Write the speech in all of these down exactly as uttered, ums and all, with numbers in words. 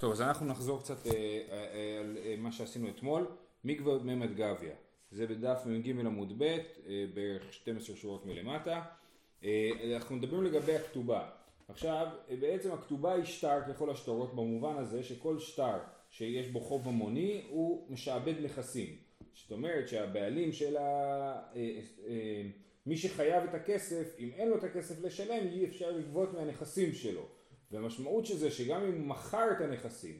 טוב, אז אנחנו נחזור קצת אה, אה, אה, על אה, מה שעשינו אתמול. מקווה ממת גביה. זה בדף מ"ג עמוד ב', אה, בערך שתים עשרה שורות מלמטה. אה, אנחנו מדברים לגבי הכתובה. עכשיו, אה, בעצם הכתובה היא שטר ככל השטרות במובן הזה שכל שטר שיש בו חוב המוני הוא משעבד נכסים. זאת אומרת שהבעלים של ה... אה, אה, מי שחייב את הכסף, אם אין לו את הכסף לשלם, אי אפשר לגבות מהנכסים שלו. והמשמעות של זה שגם אם הוא מכר את הנכסים,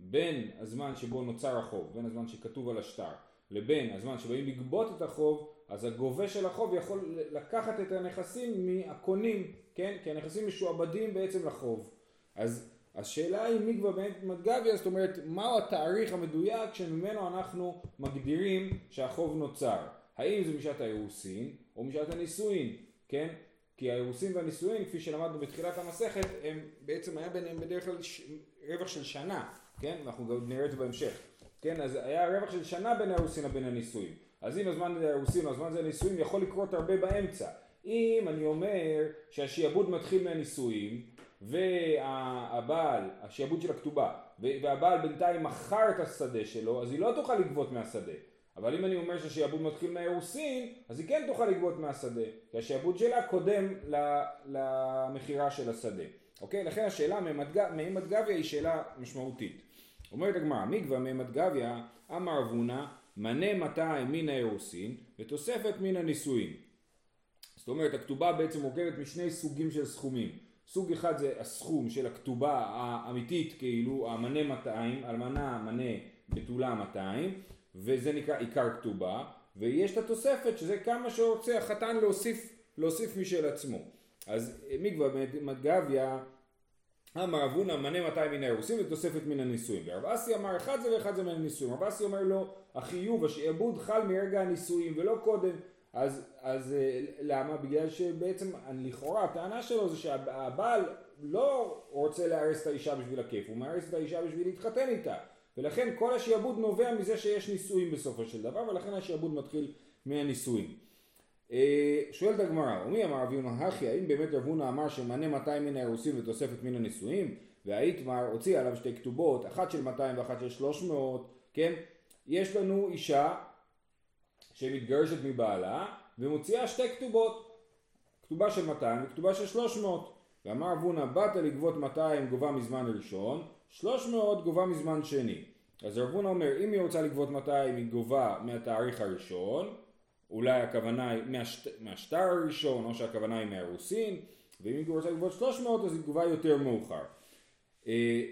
בין הזמן שבו נוצר החוב, בין הזמן שכתוב על השטר, לבין הזמן שבאים לגבות את החוב, אז הגובה של החוב יכול לקחת את הנכסים מהקונים, כן? כי הנכסים משועבדים בעצם לחוב. אז השאלה היא מקווה ממת גביה, זאת אומרת, מהו התאריך המדויק שממנו אנחנו מגדירים שהחוב נוצר? האם זה משעת האירוסין או משעת הנישואין, כן? כי האירוסין והנישואין, כפי שלמדנו בתחילת המסכת, הם בעצם היה ביניהם בדרך כלל ש... רווח של שנה, כן? אנחנו גם נראה את זה בהמשך. כן, אז היה רווח של שנה בין האירוסין לבין הנישואין. אז אם הזמן זה האירוסין או הזמן זה הנישואין, יכול לקרות הרבה באמצע. אם אני אומר שהשיעבוד מתחיל מהנישואין, והבעל, השיעבוד של הכתובה, והבעל בינתיים מכר את השדה שלו, אז היא לא תוכל לגבות מהשדה. אבל אם אני אומר שהשיעבוד מתחיל מהאירוסין, אז היא כן תוכל לגבות מהשדה, כי השיעבוד שלה קודם למכירה של השדה. אוקיי? לכן השאלה ממת גביה היא שאלה משמעותית. אומרת הגמרא, מקווה ממת גביה, אמר אבונה, מנה מאתיים מן האירוסין ותוספת מן הנישואין. זאת אומרת, הכתובה בעצם מורכבת משני סוגים של סכומים. סוג אחד זה הסכום של הכתובה האמיתית, כאילו המנה מאתיים, אלמנה מנה בתולה מאתיים, וזה נקרא עיקר כתובה, ויש את התוספת שזה כמה שרוצה החתן להוסיף, להוסיף משל עצמו. אז מקווה ממת גביה, אמר רב הונא מנה מאתיים מן האירוסין ותוספת מן הנישואין. ורב אסי אמר אחד זה ואחד זה מן הנישואין. רב אסי אומר לו, החיוב, השעבוד חל מרגע הנישואין ולא קודם. אז, אז למה? בגלל שבעצם לכאורה הטענה שלו זה שהבעל לא רוצה להרס את האישה בשביל הכיף, הוא מארס את האישה בשביל להתחתן איתה. ולכן כל השיעבוד נובע מזה שיש נישואים בסופו של דבר, ולכן השיעבוד מתחיל מהנישואים. שואלת הגמרא, ומי אמר רב הונא הכי, האם באמת רב הונא אמר שמנה מאתיים מן האירוסין ותוספת מן הנישואים? והאיתמר הוציא עליו שתי כתובות, אחת של מאתיים ואחת של שלוש מאות, כן? יש לנו אישה שמתגרשת מבעלה ומוציאה שתי כתובות, כתובה של מאתיים וכתובה של שלוש מאות. ואמר רב הונא, באת לגבות מאתיים גובה מזמן ראשון, שלוש מאות גובה מזמן שני. אז רב הונא אומר, אם היא רוצה לגבות מאתיים היא גובה מהתאריך הראשון, אולי הכוונה היא מהשט... מהשטר הראשון, או שהכוונה היא מהאירוסין, ואם היא רוצה לגבות שלוש מאות אז היא גובה יותר מאוחר.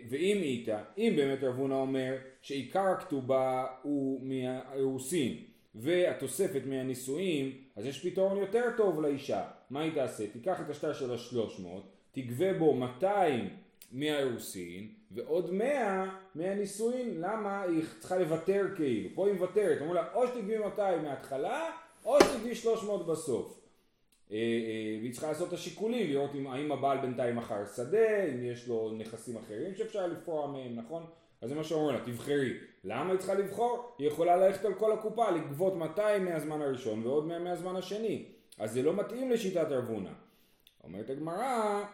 ואם איתה, אם באמת רב הונא אומר שעיקר הכתובה הוא מהאירוסין והתוספת מהנישואים, אז יש פתרון יותר טוב לאישה. מה היא תעשה? תיקח את השטר של ה-שלוש מאות, תגבה בו מאתיים מהאירוסין ועוד מאה מהנישואין. למה? היא צריכה לוותר כאילו. פה היא מוותרת. אמרו לה, או שתגבי מאתיים מההתחלה, או שתגבי שלוש מאות בסוף. אה, אה, והיא צריכה לעשות את השיקולים, לראות האם הבעל בינתיים אחר שדה, אם יש לו נכסים אחרים שאפשר לפרוע מהם, נכון? אז זה מה שאומרו לה, תבחרי. למה היא צריכה לבחור? היא יכולה ללכת על כל הקופה, לגבות מאתיים מהזמן הראשון ועוד מאה מהזמן השני. אז זה לא מתאים לשיטת רב הונא. אומרת הגמרא,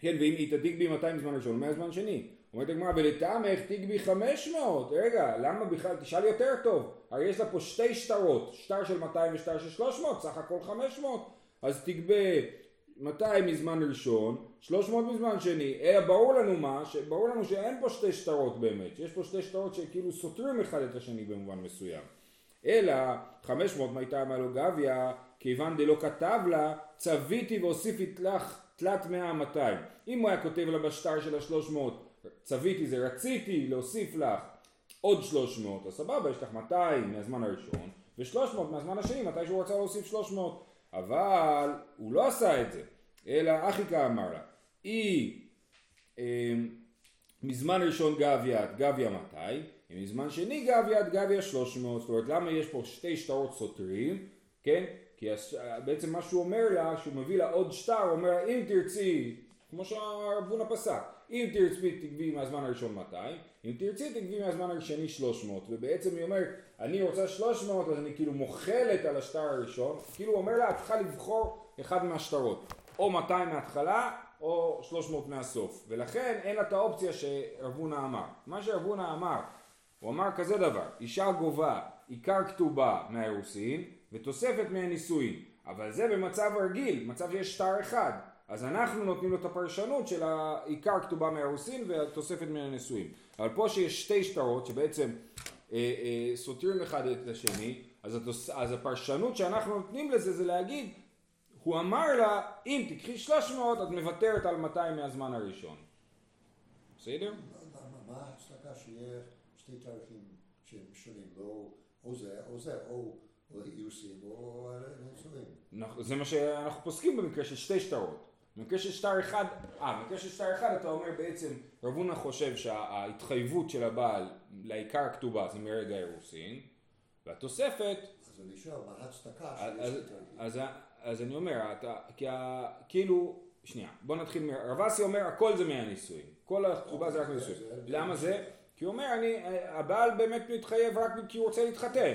כן, ואם היא תגבי מאתיים מזמן ראשון, מאה זמן שני. אומרת הגמרא, ולטעמך תגבי חמש מאות. רגע, למה בכלל? תשאל יותר טוב. הרי יש לה פה שתי שטרות, שטר של מאתיים ושטר של שלוש מאות, סך הכל חמש מאות. אז תגבי מאתיים מזמן ראשון, שלוש מאות מזמן שני. אלא ברור לנו מה? ברור לנו שאין פה שתי שטרות באמת. יש פה שתי שטרות שכאילו סותרים אחד את השני במובן מסוים. אלא חמש מאות מאיתה מעלו גביה, כיוון דלא כתב לה, צוויתי ואוסיפית לך תלת מאה מאתיים. אם הוא היה כותב לה בשטר של ה-שלוש מאות, צוויתי זה, רציתי להוסיף לך עוד שלוש מאות, אז סבבה, יש לך מאתיים מהזמן הראשון, ו-שלוש מאות מהזמן השני, מתי שהוא רצה להוסיף שלוש מאות. אבל הוא לא עשה את זה, אלא אחיקה אמר לה, היא אה, מזמן ראשון גביה, גביה מאתיים, מזמן שני גביה, גביה שלוש מאות. זאת אומרת, למה יש פה שתי שטרות סותרים, כן? כי בעצם מה שהוא אומר לה, שהוא מביא לה עוד שטר, הוא אומר לה, אם תרצי, כמו שהרב הונא פסק, אם תרצי תגבי מהזמן הראשון מאתיים, אם תרצי תגבי מהזמן השני שלוש מאות, ובעצם היא אומרת, אני רוצה שלוש מאות, אז אני כאילו מוכלת על השטר הראשון, כאילו הוא אומר לה, את צריכה לבחור אחד מהשטרות, או מאתיים מההתחלה, או שלוש מאות מהסוף, ולכן אין לה את האופציה שרבונה אמר. מה שרבונה אמר, הוא אמר כזה דבר, אישה גובה עיקר כתובה מהאירוסין ותוספת מהנישואין, אבל זה במצב רגיל, מצב שיש שטר אחד, אז אנחנו נותנים לו את הפרשנות של העיקר כתובה מהאירוסין והתוספת מהנישואין. אבל פה שיש שתי שטרות שבעצם אה, אה, סותרים אחד את השני, אז, התוס... אז הפרשנות שאנחנו נותנים לזה זה להגיד, הוא אמר לה, אם תקחי שלוש מאות, את מבטרת על מאתיים מהזמן הראשון. בסדר? מה ההצלקה שיהיה שתי תאריכים שהם שונים, או זה, או זה, או אירוסים, או נישואין? זה מה שאנחנו פוסקים במקרה של שתי שטרות. במקרה של שטר אחד, אה, במקרה של שטר אחד אתה אומר בעצם, רבונה חושב שההתחייבות של הבעל לעיקר הכתובה זה מרגע אירוסין, והתוספת... אז אני שואל, מה ההצלקה שיש שתי תאריכים? אז אני אומר, אתה, כי ה, כאילו, שנייה, בוא נתחיל מ... רבסי אומר, הכל זה מהניסויים. כל התחובה זה רק מהניסויים. למה זה? כי הוא אומר, אני, הבעל באמת מתחייב רק כי הוא רוצה להתחתן.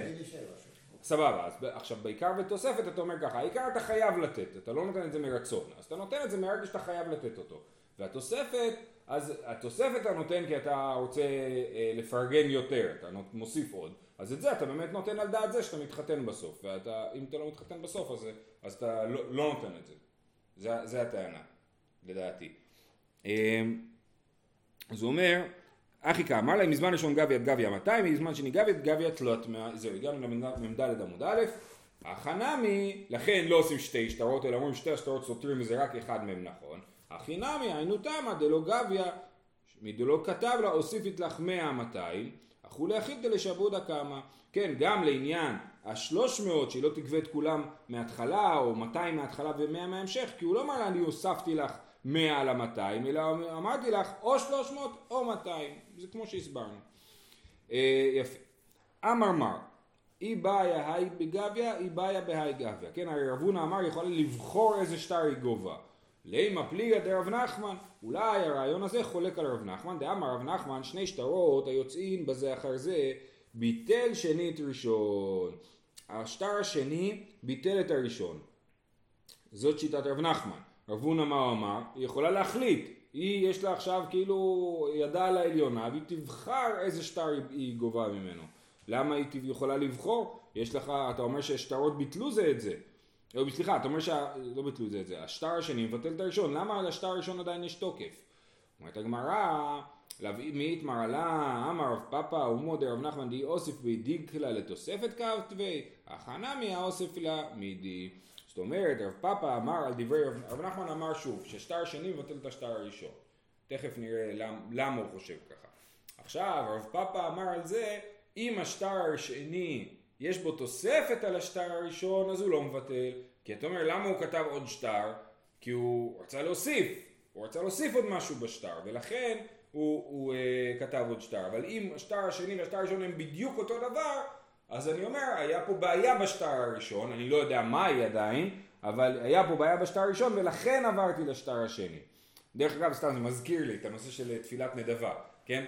סבבה, אז עכשיו, בעיקר ותוספת, אתה אומר ככה, העיקר אתה חייב לתת, אתה לא נותן את זה מרצון. אז אתה נותן את זה מרגע שאתה חייב לתת אותו. והתוספת, אז התוספת אתה נותן כי אתה רוצה לפרגן יותר, אתה מוסיף עוד. אז את זה אתה באמת נותן על דעת זה שאתה מתחתן בסוף, ואם אתה לא מתחתן בסוף אז, אז אתה לא, לא נותן את זה. זה, זה הטענה, לדעתי. אז הוא אומר, אחיקה אמר לה, מזמן ראשון גבי את גבי מאתיים, מזמן שני גבי את גבי את תלות, זהו, הגענו לממדלת עמוד א', החנמי, לכן לא עושים שתי שטרות, אלא אומרים שתי השטרות סותרים וזה רק אחד מהם נכון. החינמי, היינו תמה, דלו גביה, מדלו כתב לה, אוסיפית לך מאה מאתיים, אחו להחיד לשעבודה כמה, כן, גם לעניין ה-שלוש מאות, שהיא לא תגווה את כולם מההתחלה, או מאתיים מההתחלה ו-מאה מההמשך, כי הוא לא אמר לה, אני הוספתי לך מאה על ה-מאתיים, אלא אמרתי לך, או שלוש מאות או מאתיים, זה כמו שהסברנו. אה, יפה. אמר מר, אי באיה היי בגביה, אי באיה בהי גביה, כן, הרי רבונה אמר, יכולה לבחור איזה שטר היא גובה. לימה פליגה דרב נחמן, אולי הרעיון הזה חולק על רב נחמן, דאמר רב נחמן שני שטרות היוצאים בזה אחר זה, ביטל שנית ראשון, השטר השני ביטל את הראשון, זאת שיטת רב נחמן. רבונה מה הוא אמר? היא יכולה להחליט, היא יש לה עכשיו כאילו ידה על העליונה, והיא תבחר איזה שטר היא גובה ממנו. למה היא יכולה לבחור? יש לך, אתה אומר שהשטרות ביטלו זה את זה, לא, סליחה, אתה אומר שלא ביטלו את זה, את זה. השטר השני מבטל את הראשון. למה על השטר הראשון עדיין יש תוקף? אומרת הגמרא, מי התמרה לה, אמר רב פאפה, ומודה רב נחמן די אוסף בידיק לה לתוספת כתבי, החנמי האוסף לה מידי. זאת אומרת, רב פאפה אמר על דברי רב, רב נחמן אמר שוב, ששטר השני מבטל את השטר הראשון. תכף נראה למ, למה הוא חושב ככה. עכשיו, רב פאפה אמר על זה, אם השטר השני... יש בו תוספת על השטר הראשון, אז הוא לא מבטל. כי אתה אומר, למה הוא כתב עוד שטר? כי הוא רצה להוסיף. הוא רצה להוסיף עוד משהו בשטר, ולכן הוא, הוא אה, כתב עוד שטר. אבל אם השטר השני והשטר הראשון הם בדיוק אותו דבר, אז אני אומר, היה פה בעיה בשטר הראשון, אני לא יודע מה היא עדיין, אבל היה פה בעיה בשטר הראשון, ולכן עברתי לשטר השני. דרך אגב, סתם זה מזכיר לי את הנושא של תפילת נדבה, כן?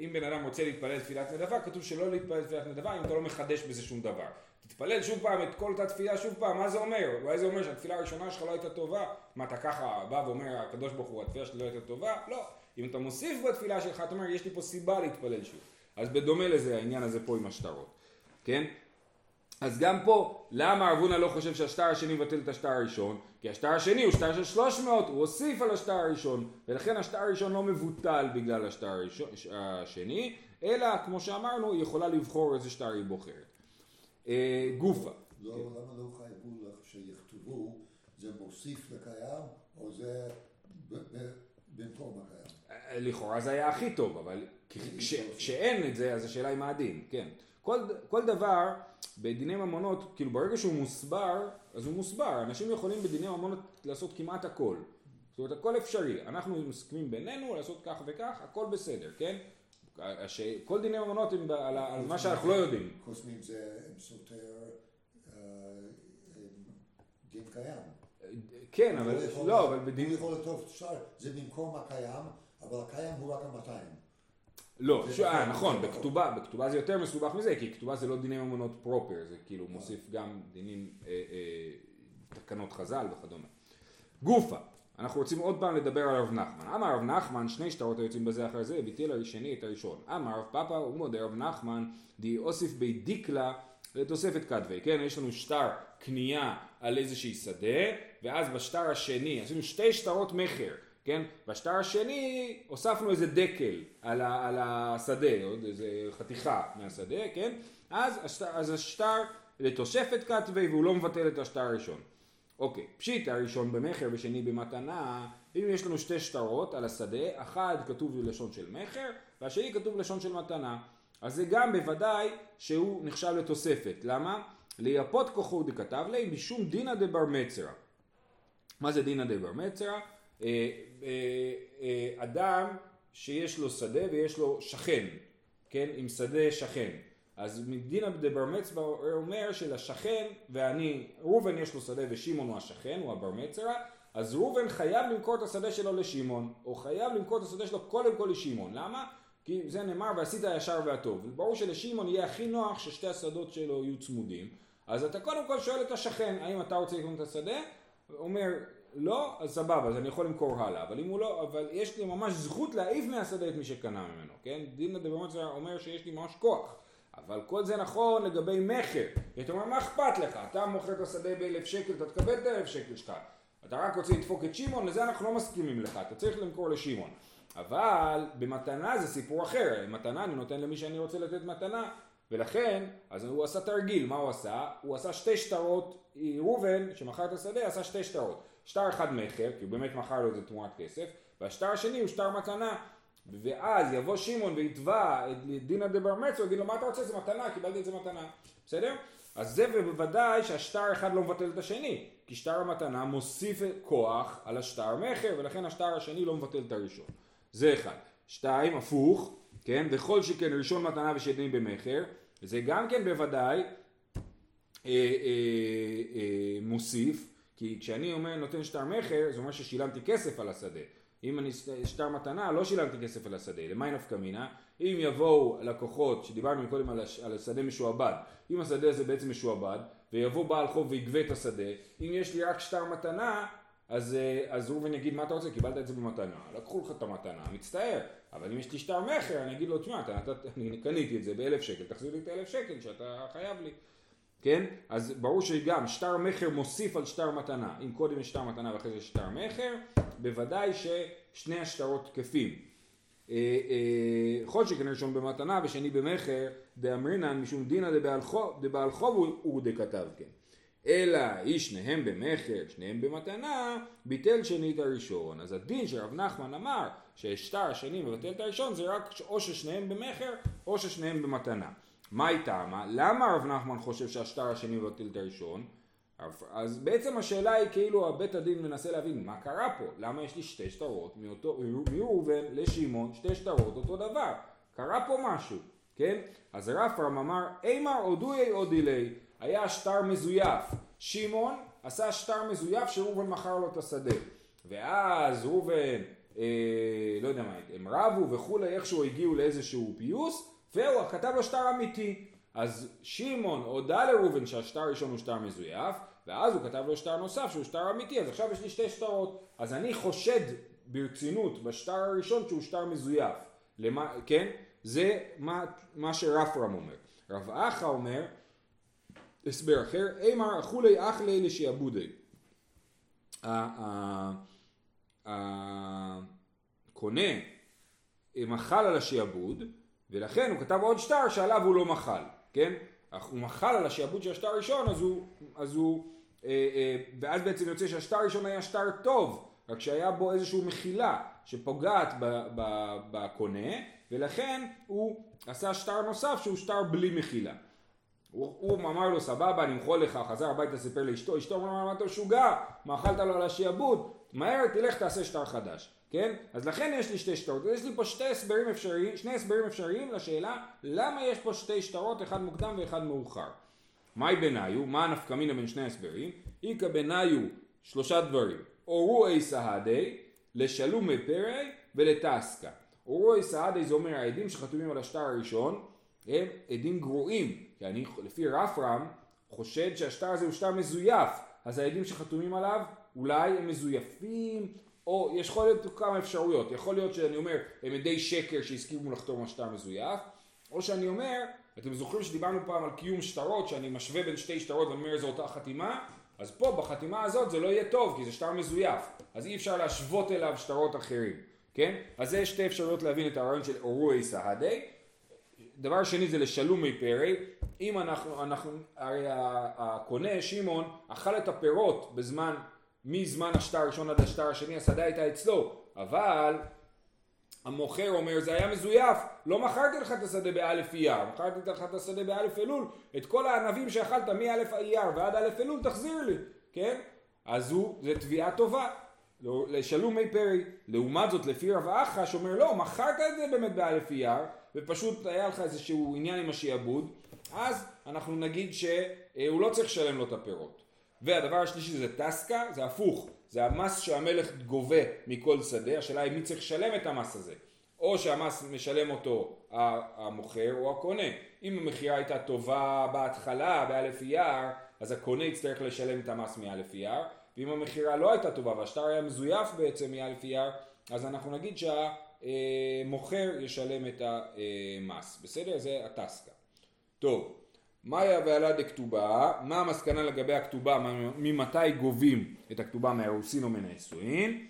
אם בן אדם רוצה להתפלל תפילת נדבה, כתוב שלא להתפלל תפילת נדבה אם אתה לא מחדש בזה שום דבר. תתפלל שוב פעם את כל אותה תפילה שוב פעם, מה זה אומר? אולי זה אומר שהתפילה הראשונה שלך לא הייתה טובה? מה אתה ככה בא ואומר הקדוש ברוך הוא התפילה שלי לא הייתה טובה? לא. אם אתה מוסיף בתפילה שלך אתה אומר יש לי פה סיבה להתפלל שוב. אז בדומה לזה העניין הזה פה עם השטרות. כן? אז גם פה, למה רבונה לא חושב שהשטר השני מבטל את השטר הראשון? כי השטר השני הוא שטר של שלוש מאות, הוא הוסיף על השטר הראשון, ולכן השטר הראשון לא מבוטל בגלל השטר השני, אלא כמו שאמרנו, היא יכולה לבחור איזה שטר היא בוחרת. גופה. לא, למה לא חייבו לך שיכתבו, זה מוסיף לקיים, או זה במקום הקיים? לכאורה זה היה הכי טוב, אבל כשאין את זה, אז השאלה היא מה הדין, כן. כל, כל דבר בדיני ממונות, כאילו ברגע שהוא מוסבר, אז הוא מוסבר. אנשים יכולים בדיני ממונות לעשות כמעט הכל. זאת אומרת, הכל אפשרי. אנחנו מסכמים בינינו לעשות כך וכך, הכל בסדר, כן? הש... כל דיני ממונות הם על, על מה שאנחנו לא יודעים. קוסמים זה סותר דין קיים. כן, אבל לא, אבל בדין... יכול לטוב שטר, זה במקום הקיים, אבל הקיים הוא רק המאתיים. לא, אה, נכון, בכתובה, בכתובה זה יותר מסובך מזה, כי כתובה זה לא דיני ממונות פרופר, זה כאילו מוסיף גם דינים, אה, אה, תקנות חז"ל וכדומה. גופה, אנחנו רוצים עוד פעם לדבר על רב נחמן. אמר רב נחמן, שני שטרות היוצאים בזה אחרי זה, ביטל השני את הראשון. אמר רב פאפא ומודה רב נחמן, די אוסיף בי דיקלה לתוספת כתבי. כן, יש לנו שטר קנייה על איזושהי שדה, ואז בשטר השני, עשינו שתי שטרות מחר, כן? בשטר השני הוספנו איזה דקל על, ה- על השדה, עוד איזה חתיכה מהשדה, כן? אז השטר, אז השטר לתוספת כתבי, והוא לא מבטל את השטר הראשון. אוקיי, פשיט הראשון במחר ושני במתנה, אם יש לנו שתי שטרות על השדה, אחד כתוב לשון של מחר, והשני כתוב לשון של מתנה. אז זה גם בוודאי שהוא נחשב לתוספת. למה? ליפות כוחו דכתב לי משום דינא דבר מצרה. מה זה דינא דבר מצרה? אדם שיש לו שדה ויש לו שכן, כן? עם שדה שכן. אז מדינא דבר מצרה אומר שלשכן, ואני, ראובן יש לו שדה ושמעון הוא השכן, הוא הבר מצרה, אז ראובן חייב למכור את השדה שלו לשמעון, או חייב למכור את השדה שלו קודם כל לשמעון. למה? כי זה נאמר ועשית הישר והטוב. ברור שלשמעון יהיה הכי נוח ששתי השדות שלו יהיו צמודים. אז אתה קודם כל שואל את השכן, האם אתה רוצה לקנות את השדה? אומר, לא, אז סבבה, אז אני יכול למכור הלאה. אבל אם הוא לא, אבל יש לי ממש זכות להעיף מהשדה את מי שקנה ממנו, כן? דינא דבר מצרה אומר שיש לי ממש כוח. אבל כל זה נכון לגבי מחר. אתה אומר, מה אכפת לך? אתה מוכר את השדה באלף שקל, אתה תקבל את אלף שקל שלך. אתה רק רוצה לדפוק את שמעון, לזה אנחנו לא מסכימים לך. אתה צריך למכור לשמעון. אבל במתנה זה סיפור אחר. מתנה אני נותן למי שאני רוצה לתת מתנה, ולכן, אז הוא עשה תרגיל. מה הוא עשה? הוא עשה שתי שטרות, ראובן שמכר את השדה עשה שתי שטרות. שטר אחד מחר, כי הוא באמת מכר לו את זה תמורת כסף, והשטר השני הוא שטר מתנה. ואז יבוא שמעון ויתבע את דינא דבר מצרא, יגיד לו מה אתה רוצה? זה מתנה, קיבלתי את זה מתנה. בסדר? אז זה בוודאי שהשטר אחד לא מבטל את השני, כי שטר המתנה מוסיף כוח על השטר מחר, ולכן השטר השני לא מבטל את הראשון. זה אחד. שתיים, הפוך, כן? וכל שכן ראשון מתנה ושני במחר, זה גם כן בוודאי אה, אה, אה, מוסיף, כי כשאני אומר נותן שטר מחר, זה אומר ששילמתי כסף על השדה. אם אני שטר מתנה, לא שילמתי כסף על השדה. למה נפקא מינה? אם יבואו לקוחות, שדיברנו קודם על, הש, על השדה משועבד, אם השדה הזה בעצם משועבד, ויבוא בעל חוב ויגווה את השדה, אם יש לי רק שטר מתנה, אז, אז ראובן יגיד מה אתה רוצה, קיבלת את זה במתנה, לקחו לך את המתנה, מצטער, אבל אם יש לי שטר מחר, אני אגיד לו, תשמע, אני קניתי את זה באלף שקל, תחזיר לי את אלף שקל שאתה חייב לי. כן? אז ברור שגם שטר מחר מוסיף על שטר מתנה, אם קודם יש שטר מתנה ואחרי זה שטר מחר, בוודאי ששני השטרות תקפים. כל שכן ראשון במתנה ושני במחר, דאמרינן משום דינא דבעל חוב ודכתב, כן. אלא איש שניהם במחר, שניהם במתנה, ביטל שני את הראשון. אז הדין שרב נחמן אמר ששטר השני מבטל את הראשון, זה רק או ששניהם במחר או ששניהם במתנה. מה הייתה? מה? למה רב נחמן חושב שהשטר השני מבטל את הראשון? אז בעצם השאלה היא כאילו הבית הדין מנסה להבין מה קרה פה? למה יש לי שתי שטרות מראובן לשמעון, שתי שטרות אותו דבר? קרה פה משהו, כן? אז רפרם אמר, אימר עודוי עודילי, היה שטר מזויף. שמעון עשה שטר מזויף שראובן מכר לו את השדה. ואז ראובן, אה, לא יודע מה, הם רבו וכולי, איכשהו הגיעו לאיזשהו פיוס, והוא כתב לו שטר אמיתי. אז שמעון הודה לראובן שהשטר הראשון הוא שטר מזויף, ואז הוא כתב לו שטר נוסף שהוא שטר אמיתי, אז עכשיו יש לי שתי שטרות. אז אני חושד ברצינות בשטר הראשון שהוא שטר מזויף. למה, כן? זה מה, מה שרפרם אומר. רב אחא אומר, הסבר אחר, אימר אכולי אחלי לשעבודי. הקונה מחל על השעבוד, ולכן הוא כתב עוד שטר שעליו הוא לא מחל, כן? הוא מחל על השעבוד של השטר הראשון, אז הוא, אז הוא, אה, אה, ואז בעצם יוצא שהשטר הראשון היה שטר טוב, רק שהיה בו איזושהי מחילה שפוגעת בקונה, ולכן הוא עשה שטר נוסף שהוא שטר בלי מחילה. הוא, הוא אמר לו סבבה, נמחול לך, חזר הביתה סיפר לאשתו, אשתו אמרה, מה אתה שוגע? מאכלת לו על השעבוד, מהר תלך תעשה שטר חדש, כן? אז לכן יש לי שתי שטרות, יש לי פה שתי הסברים אפשריים, שני הסברים אפשריים לשאלה, למה יש פה שתי שטרות, אחד מוקדם ואחד מאוחר? מהי ביניו? מה הנפקא מינה בין שני הסברים? איקה ביניו שלושה דברים, אורוי סהדי, לשלומי פרי ולתעסקה. אורוי סהדי זה אומר, העדים שחתומים על השטר הראשון, הם עדים גרועים, כי אני לפי רפרם חושד שהשטר הזה הוא שטר מזויף, אז העדים שחתומים עליו אולי הם מזויפים, או יכול להיות כמה אפשרויות, יכול להיות שאני אומר הם ידי שקר שהסכימו לחתום על שטר מזויף, או שאני אומר, אתם זוכרים שדיברנו פעם על קיום שטרות, שאני משווה בין שתי שטרות ואני אומר זו אותה חתימה, אז פה בחתימה הזאת זה לא יהיה טוב כי זה שטר מזויף, אז אי אפשר להשוות אליו שטרות אחרים, כן? אז זה שתי אפשרויות להבין את הרעיון של אורוי סהדי. דבר שני זה לשלומי פרי, אם אנחנו, אנחנו הרי הקונה שמעון אכל את הפירות בזמן, מזמן השטר הראשון עד השטר השני, הסדה הייתה אצלו, אבל המוכר אומר זה היה מזויף, לא מכרתי לך את השדה באלף אייר, מכרתי לך את השדה באלף אלול, את כל הענבים שאכלת מאלף אייר ועד אלף אלול תחזיר לי, כן? אז הוא, זה תביעה טובה, לשלומי פרי. לעומת זאת לפי רב אחא שאומר לא, מכרת את זה באמת באלף אייר, ופשוט היה לך איזשהו עניין עם השיעבוד, אז אנחנו נגיד שהוא לא צריך לשלם לו את הפירות. והדבר השלישי זה טסקה, זה הפוך, זה המס שהמלך גובה מכל שדה, השאלה היא מי צריך לשלם את המס הזה, או שהמס משלם אותו המוכר או הקונה. אם המחירה הייתה טובה בהתחלה באלף אייר, אז הקונה יצטרך לשלם את המס מאלף אייר, ואם המחירה לא הייתה טובה והשטר היה מזויף בעצם מאלף אייר, אז אנחנו נגיד שה... מוכר ישלם את המס. בסדר? זה הטסקה. טוב, מאיה ועלה דכתובה, מה המסקנה לגבי הכתובה, ממתי גובים את הכתובה, מהאירוסין או מהנישואין?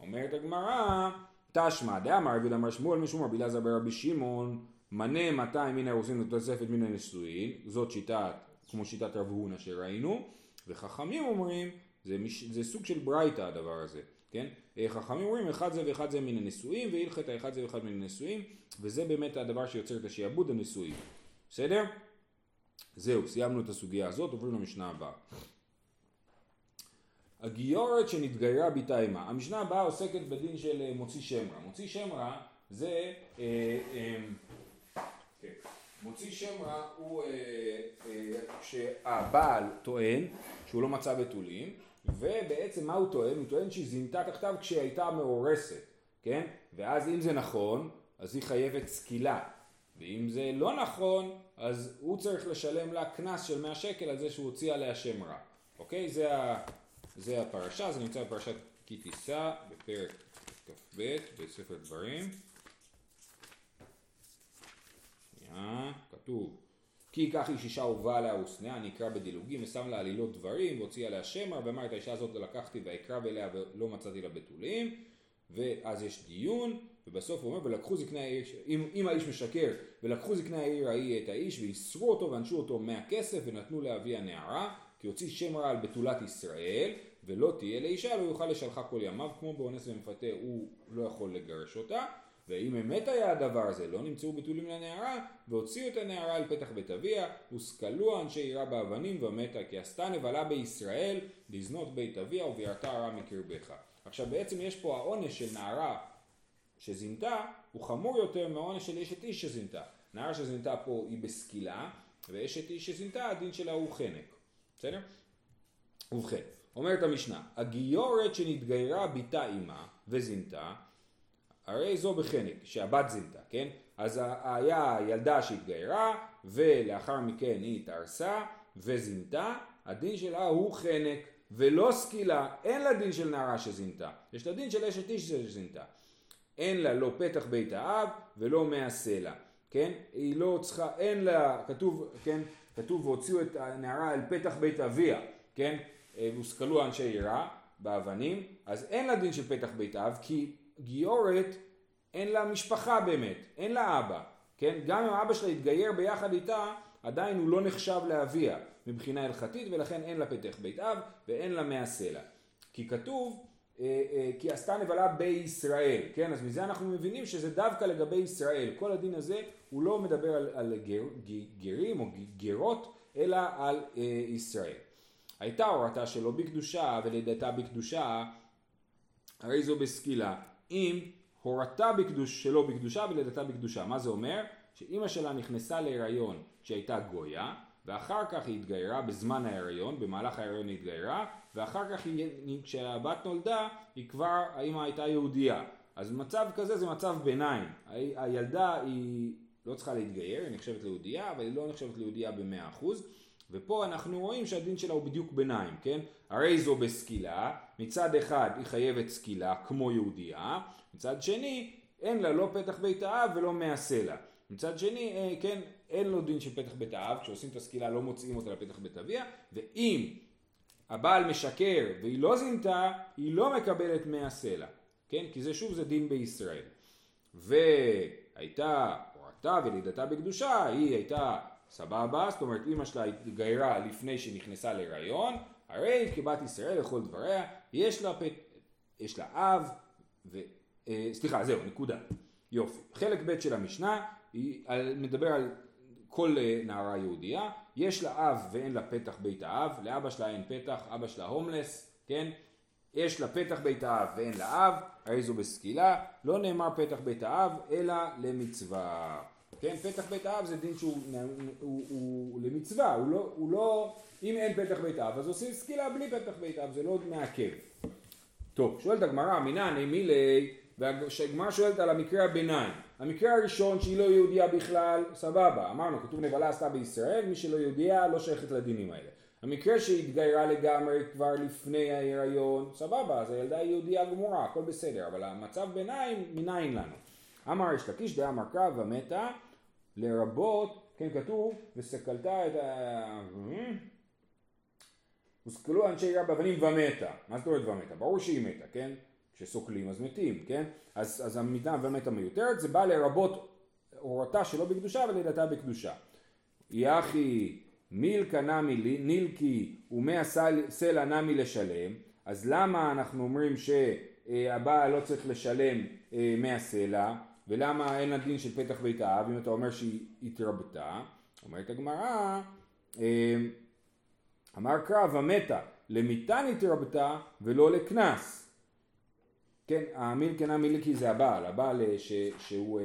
אומרת הגמרא, תשמע דאמר רבי יהודה בר שמואל משום רבי אלעזר ברבי שמעון, מנה מאתיים מן האירוסין ותוספת מן הנישואין, זאת שיטה כמו שיטת רב הונא שראינו, וחכמים אומרים, זה, זה סוג של ברייתא הדבר הזה. כן? חכמים אומרים אחד זה ואחד זה מן הנישואים, והלכת האחד זה ואחד מן הנישואים, וזה באמת הדבר שיוצר את השיעבוד הנישואים. בסדר? זהו, סיימנו את הסוגיה הזאת, עוברים למשנה הבאה. הגיורת שנתגיירה ביתה אימה. המשנה הבאה עוסקת בדין של מוציא שמרה. מוציא שמרה זה... אה, אה, כן. מוציא שמרה הוא אה, אה, שהבעל טוען שהוא לא מצא בתולים, ובעצם מה הוא טוען? הוא טוען שהיא זינתה תחתיו כשהייתה מאורסת, כן? ואז אם זה נכון, אז היא חייבת סקילה. ואם זה לא נכון, אז הוא צריך לשלם לה קנס של מאה שקל על זה שהוא הוציא עליה שם רע. אוקיי? זה, ה... זה הפרשה, זה נמצא בפרשת כי תישא, בפרק כ"ב, בספר דברים. שנייה, כתוב. כי כך איש אישה הובאה עליה ושנאה, נקרא בדילוגים, ושם לה עלילות דברים, והוציא עליה שמר, ואמר את האישה הזאת לקחתי והקרב אליה ולא מצאתי לה בתולים, ואז יש דיון, ובסוף הוא אומר, ולקחו זקני העיר, אם, אם האיש משקר, ולקחו זקני העיר ההיא את האיש, ואיסרו אותו ואנשו אותו מהכסף, ונתנו לאבי הנערה, כי הוציא שמרה על בתולת ישראל, ולא תהיה לאישה, לא יוכל לשלחה כל ימיו, כמו באונס ומפתה, הוא לא יכול לגרש אותה, ואם אמת היה הדבר הזה, לא נמצאו בתולים לנערה, והוציאו את הנערה אל פתח בית אביה, וסקלו אנשי עירה באבנים ומתה, כי עשתה נבלה בישראל, לזנות בית אביה, ובירתה הרע מקרבך. עכשיו בעצם יש פה העונש של נערה שזינתה, הוא חמור יותר מהעונש של אשת איש שזינתה. נערה שזינתה פה היא בסקילה, ואשת איש שזינתה, הדין שלה הוא חנק. בסדר? ובכן, אומרת המשנה, הגיורת שנתגיירה ביתה אימה וזינתה, הרי זו בחנק, שהבת זינתה, כן? אז היה ילדה שהתגיירה, ולאחר מכן היא התארסה, וזינתה, הדין שלה הוא חנק, ולא סקילה, אין לה דין של נערה שזינתה, יש לה דין של אשת איש שזינתה. אין לה לא פתח בית האב, ולא מהסלע, כן? היא לא צריכה, אין לה, כתוב, כן? כתוב, והוציאו את הנערה אל פתח בית אביה, כן? והוסקלו אנשי עירה, באבנים, אז אין לה דין של פתח בית האב, כי... גיורת אין לה משפחה באמת, אין לה אבא, כן? גם אם האבא שלה התגייר ביחד איתה, עדיין הוא לא נחשב לאביה מבחינה הלכתית, ולכן אין לה פתח בית אב ואין לה מהסלע. כי כתוב, אה, אה, כי עשתה נבלה בישראל, כן? אז מזה אנחנו מבינים שזה דווקא לגבי ישראל. כל הדין הזה הוא לא מדבר על, על גר, גרים או גרות, אלא על אה, ישראל. הייתה הורתה שלו בקדושה ולידתה בקדושה, הרי זו בסקילה. אם הורתה בקדוש שלא בקדושה ולדתה בקדושה. מה זה אומר? שאמא שלה נכנסה להיריון שהייתה גויה, ואחר כך היא התגיירה בזמן ההיריון, במהלך ההיריון היא התגיירה, ואחר כך היא, כשהבת נולדה, היא כבר, האמא הייתה יהודייה. אז מצב כזה זה מצב ביניים. הילדה היא לא צריכה להתגייר, היא נחשבת ליהודייה, אבל היא לא נחשבת ליהודייה ב-מאה אחוז, ופה אנחנו רואים שהדין שלה הוא בדיוק ביניים, כן? הרי זו בסקילה, מצד אחד היא חייבת סקילה כמו יהודייה, מצד שני אין לה לא פתח בית האב ולא מעשה לה. מצד שני, אה, כן, אין לו דין של פתח בית האב, כשעושים את הסקילה לא מוצאים אותה לפתח בית אביה, ואם הבעל משקר והיא לא זינתה, היא לא מקבלת מעשה לה, כן? כי זה שוב זה דין בישראל. והייתה הורתה ולידתה בקדושה, היא הייתה סבבה, זאת אומרת אמא שלה התגיירה לפני שנכנסה להיריון, הרי כבת ישראל לכל דבריה, יש לה, פת... יש לה אב, ו... אה, סליחה זהו נקודה, יופי. חלק ב' של המשנה, היא מדבר על כל נערה יהודייה, יש לה אב ואין לה פתח בית האב, לאבא שלה אין פתח, אבא שלה הומלס, כן? יש לה פתח בית האב ואין לה אב, הרי זו בסקילה, לא נאמר פתח בית האב אלא למצווה. כן, פתח בית האב זה דין שהוא הוא, הוא, למצווה, הוא לא, הוא לא, אם אין פתח בית האב אז עושים סקילה בלי פתח בית האב, זה לא מעכב. טוב, שואלת הגמרא, מינן מילי, והגמרא שואלת על המקרה הביניים. המקרה הראשון שהיא לא יהודייה בכלל, סבבה, אמרנו, כתוב נבלה עשתה בישראל, מי שלא יהודייה לא שייכת לדינים האלה. המקרה שהתגיירה לגמרי כבר לפני ההיריון, סבבה, אז הילדה היא יהודייה גמורה, הכל בסדר, אבל המצב ביניים מניין לנו. אמר יש לקיש דעה מרכה ומתה, לרבות, כן כתוב, וסקלתה את ה... וסקלו אנשי רב אבנים ומתה. מה זאת אומרת ומתה? ברור שהיא מתה, כן? כשסוקלים אז מתים, כן? אז, אז המידה ומתה מיותרת, זה בא לרבות הורתה שלא בקדושה ולידתה בקדושה. יחי מילקה נמי נילקי ומאה סלע נמי לשלם, אז למה אנחנו אומרים שהבעל לא צריך לשלם מאה סלע? ולמה אין הדין של פתח בית האב, אם אתה אומר שהיא התרבתה? אומרת הגמרא, אמר קרא ומתה, למיתן התרבתה ולא לכנס. כן, המילקה נמי נילקי זה הבעל, הבעל ש, שהוא...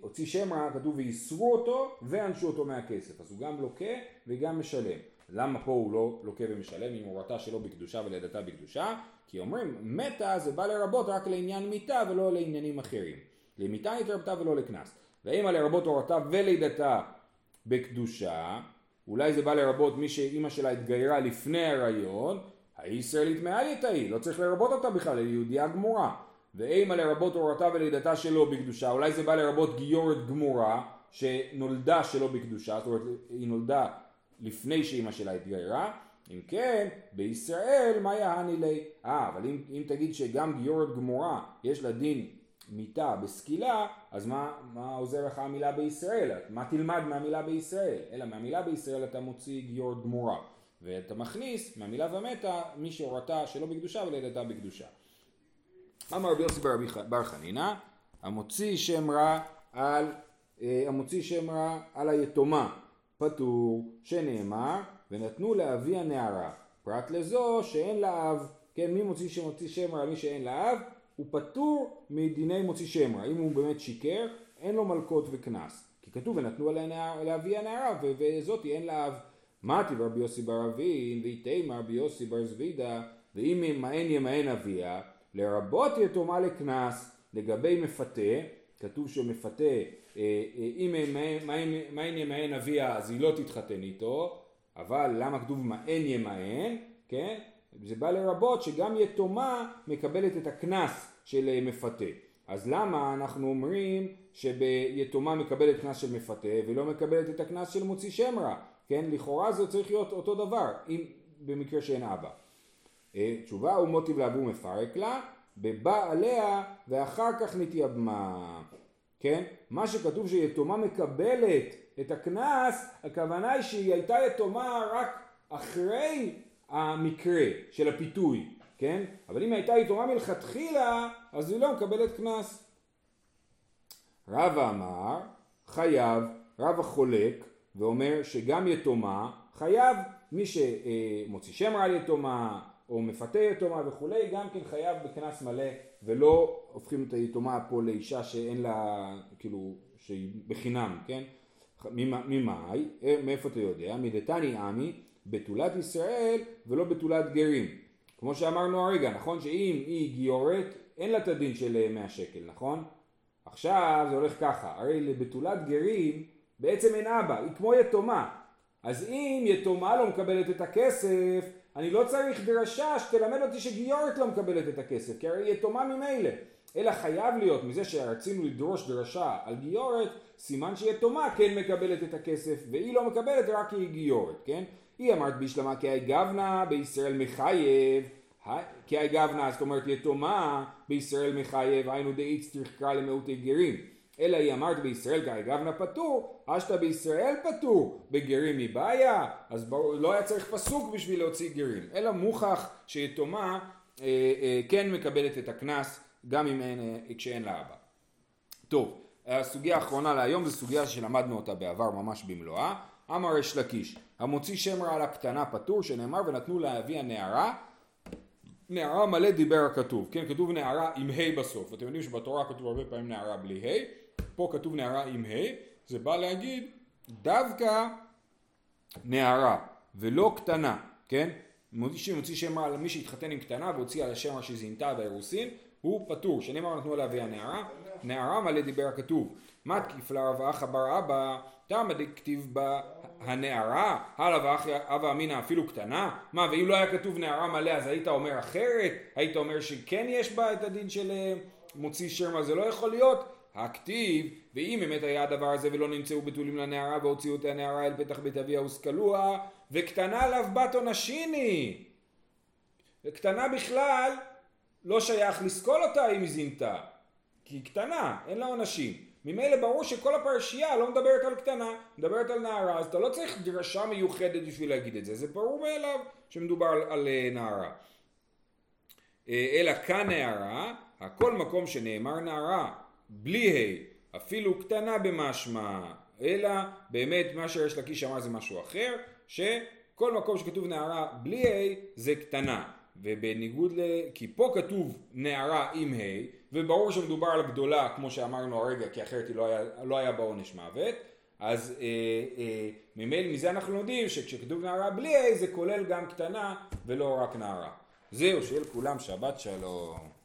הוציא שם רע, כתוב ויסרו אותו ואנשו אותו מהכסף, אז הוא גם לוקה וגם משלם. למה פה הוא לא לוקה ומשלם אם הורתה שלו בקדושה ולידתה בקדושה? כי אומרים מתה זה בא לרבות רק לעניין מיתה ולא לעניינים אחרים, למיתה התרבתה ולא לכנס. ואמא לרבות הורתה ולידתה בקדושה, אולי זה בא לרבות מי שאמא שלה התגיירה לפני הריון, הישראלית מעל יתאי, לא צריך לרבות אותה בכלל, היא יהודייה גמורה. ואימא לרבות הורתה ולידתה שלא בקדושה, אולי זה בא לרבות גיורת גמורה שנולדה שלא בקדושה, זאת אומרת היא נולדה לפני שאימא שלה התגיירה. אם כן, בישראל מה יעני לי? אה, אבל אם, אם תגיד שגם גיורת גמורה יש לה דין מיתה בסקילה, אז מה, מה עוזר לך המילה בישראל? מה תלמד מהמילה בישראל? אלא מהמילה בישראל אתה מוציא גיורת גמורה, ואתה מכניס מהמילה ומתה מי שהורתה שלא בקדושה ולידתה בקדושה. אמר רבי יוסי בר חנינה, המוציא שם רע על, המוציא שם רע על היתומה, פטור, שנאמר, ונתנו לאביה נערה, פרט לזו שאין לה אב. כן, מי מוציא שמוציא שם רע, מי שאין לה אב, הוא פטור מדיני מוציא שם רע. אם הוא באמת שיקר, אין לו מלכות וקנס. כי כתוב, ונתנו לאביה נערה, וזאתי אין לה אב. מתי ברבי יוסי בר אבין, ואיתימה רבי יוסי בר זבידה, ואם ימאן ימאן אביה, לרבות יתומה לכנס. לגבי מפתה, כתוב שמפתה, אם מאין ימאן אביה אז היא לא תתחתן איתו, אבל למה כתוב מאין ימאן? כן? זה בא לרבות שגם יתומה מקבלת את הכנס של מפתה. אז למה אנחנו אומרים שביתומה מקבלת כנס של מפתה ולא מקבלת את הכנס של מוציא שם רע? כן? לכאורה זה צריך להיות אותו דבר, אם במקרה שאין אבא. תשובה, ומוטיב לאבו מפרק לה, בבא עליה ואחר כך נתייבמה. כן? מה שכתוב שיתומה מקבלת את הכנס, הכוונה היא שהיא הייתה יתומה רק אחרי המקרה של הפיתוי. כן? אבל אם הייתה יתומה מלכתחילה, אז היא לא מקבלת כנס. רב אמר, חייב, רב החולק, ואומר שגם יתומה חייב, מי שמוציא שם רע ליתומה, או מפתה יתומה וכולי, גם כן חייב בכנס מלא, ולא הופכים את היתומה פה לאישה שאין לה, כאילו, שהיא בחינם, כן? ממה? מאיפה אתה יודע? מדתני עמי, בתולת ישראל ולא בתולת גרים. כמו שאמרנו הרגע, נכון? שאם היא גיורת, אין לה את הדין של מאה שקל, נכון? עכשיו זה הולך ככה, הרי לבתולת גרים בעצם אין אבא, היא כמו יתומה. אז אם יתומה לא מקבלת את הכסף, אני לא צריך דרשה שתלמד אותי שגיורת לא מקבלת את הכסף, כי הרי יתומה ממילא. אלא חייב להיות מזה שרצינו לדרוש דרשה על גיורת, סימן שיתומה כן מקבלת את הכסף, והיא לא מקבלת רק כי היא גיורת, כן? היא אמרת בישלמה כי היגבנה בישראל מחייב, כי היגבנה, זאת אומרת יתומה בישראל מחייב, היינו דאיץ תרחקה למאות הגרים. אלא היא אמרת בישראל כי היגבנה פטור, אשתה בישראל פטור, בגרים היא בעיה, אז ברור, לא היה צריך פסוק בשביל להוציא גרים. אלא מוכח שיתומה אה, אה, כן מקבלת את הכנס, גם אם אין, כשאין לה אבא. טוב, הסוגיה האחרונה להיום זו סוגיה שלמדנו אותה בעבר ממש במלואה. אמר ריש לקיש, המוציא שם רע על הקטנה פטור, שנאמר ונתנו להביא הנערה, נערה מלא דיבר הכתוב, כן, כתוב נערה עם ה' בסוף, אתם יודעים שבתורה כתוב הרבה פעמים נערה בלי ה', פה כתוב נערה עם ה', זה בא להגיד דווקא נערה ולא קטנה, כן, מוציא שם רע על מי שהתחתן עם קטנה והוציא על השם רע שזינתה באירוסין, הוא פטור, שנאמר נתנו להביא הנערה, נערה מלא דיבר הכתוב, מה תקיף לה רב ואח בר אבא, תמה דכתיב בה הנערה, הלאה ואחי אבא אמינה אפילו קטנה, מה ואם לא היה כתוב נערה מלא אז היית אומר אחרת, היית אומר שכן יש בה את הדין של מוציא שרמה, זה לא יכול להיות, הכתיב, ואם באמת היה הדבר הזה ולא נמצאו בתולים לנערה והוציאו את הנערה אל פתח בית אביה וסקלוה, וקטנה עליו בת עונשיני, וקטנה בכלל, לא שייך לסקול אותה אם היא זינתה, כי היא קטנה, אין לה עונשים. ממילא ברור שכל הפרשייה לא מדברת על קטנה, מדברת על נערה, אז אתה לא צריך דרשה מיוחדת בשביל להגיד את זה, זה ברור מאליו שמדובר על, על נערה. אלא כאן נערה, הכל מקום שנאמר נערה, בלי ה', אפילו קטנה במשמע, אלא באמת מה שיש לקיש אמר זה משהו אחר, שכל מקום שכתוב נערה בלי ה' זה קטנה. ובניגוד ל... כי פה כתוב נערה עם ה' וברור שמדובר על הגדולה כמו שאמרנו הרגע כי אחרת היא לא היה, לא היה בעונש מוות אז אה, אה, ממילא מזה אנחנו יודעים שכשכתוב נערה בלי ה' זה כולל גם קטנה ולא רק נערה. זהו, שיהיה לכולם שבת שלום.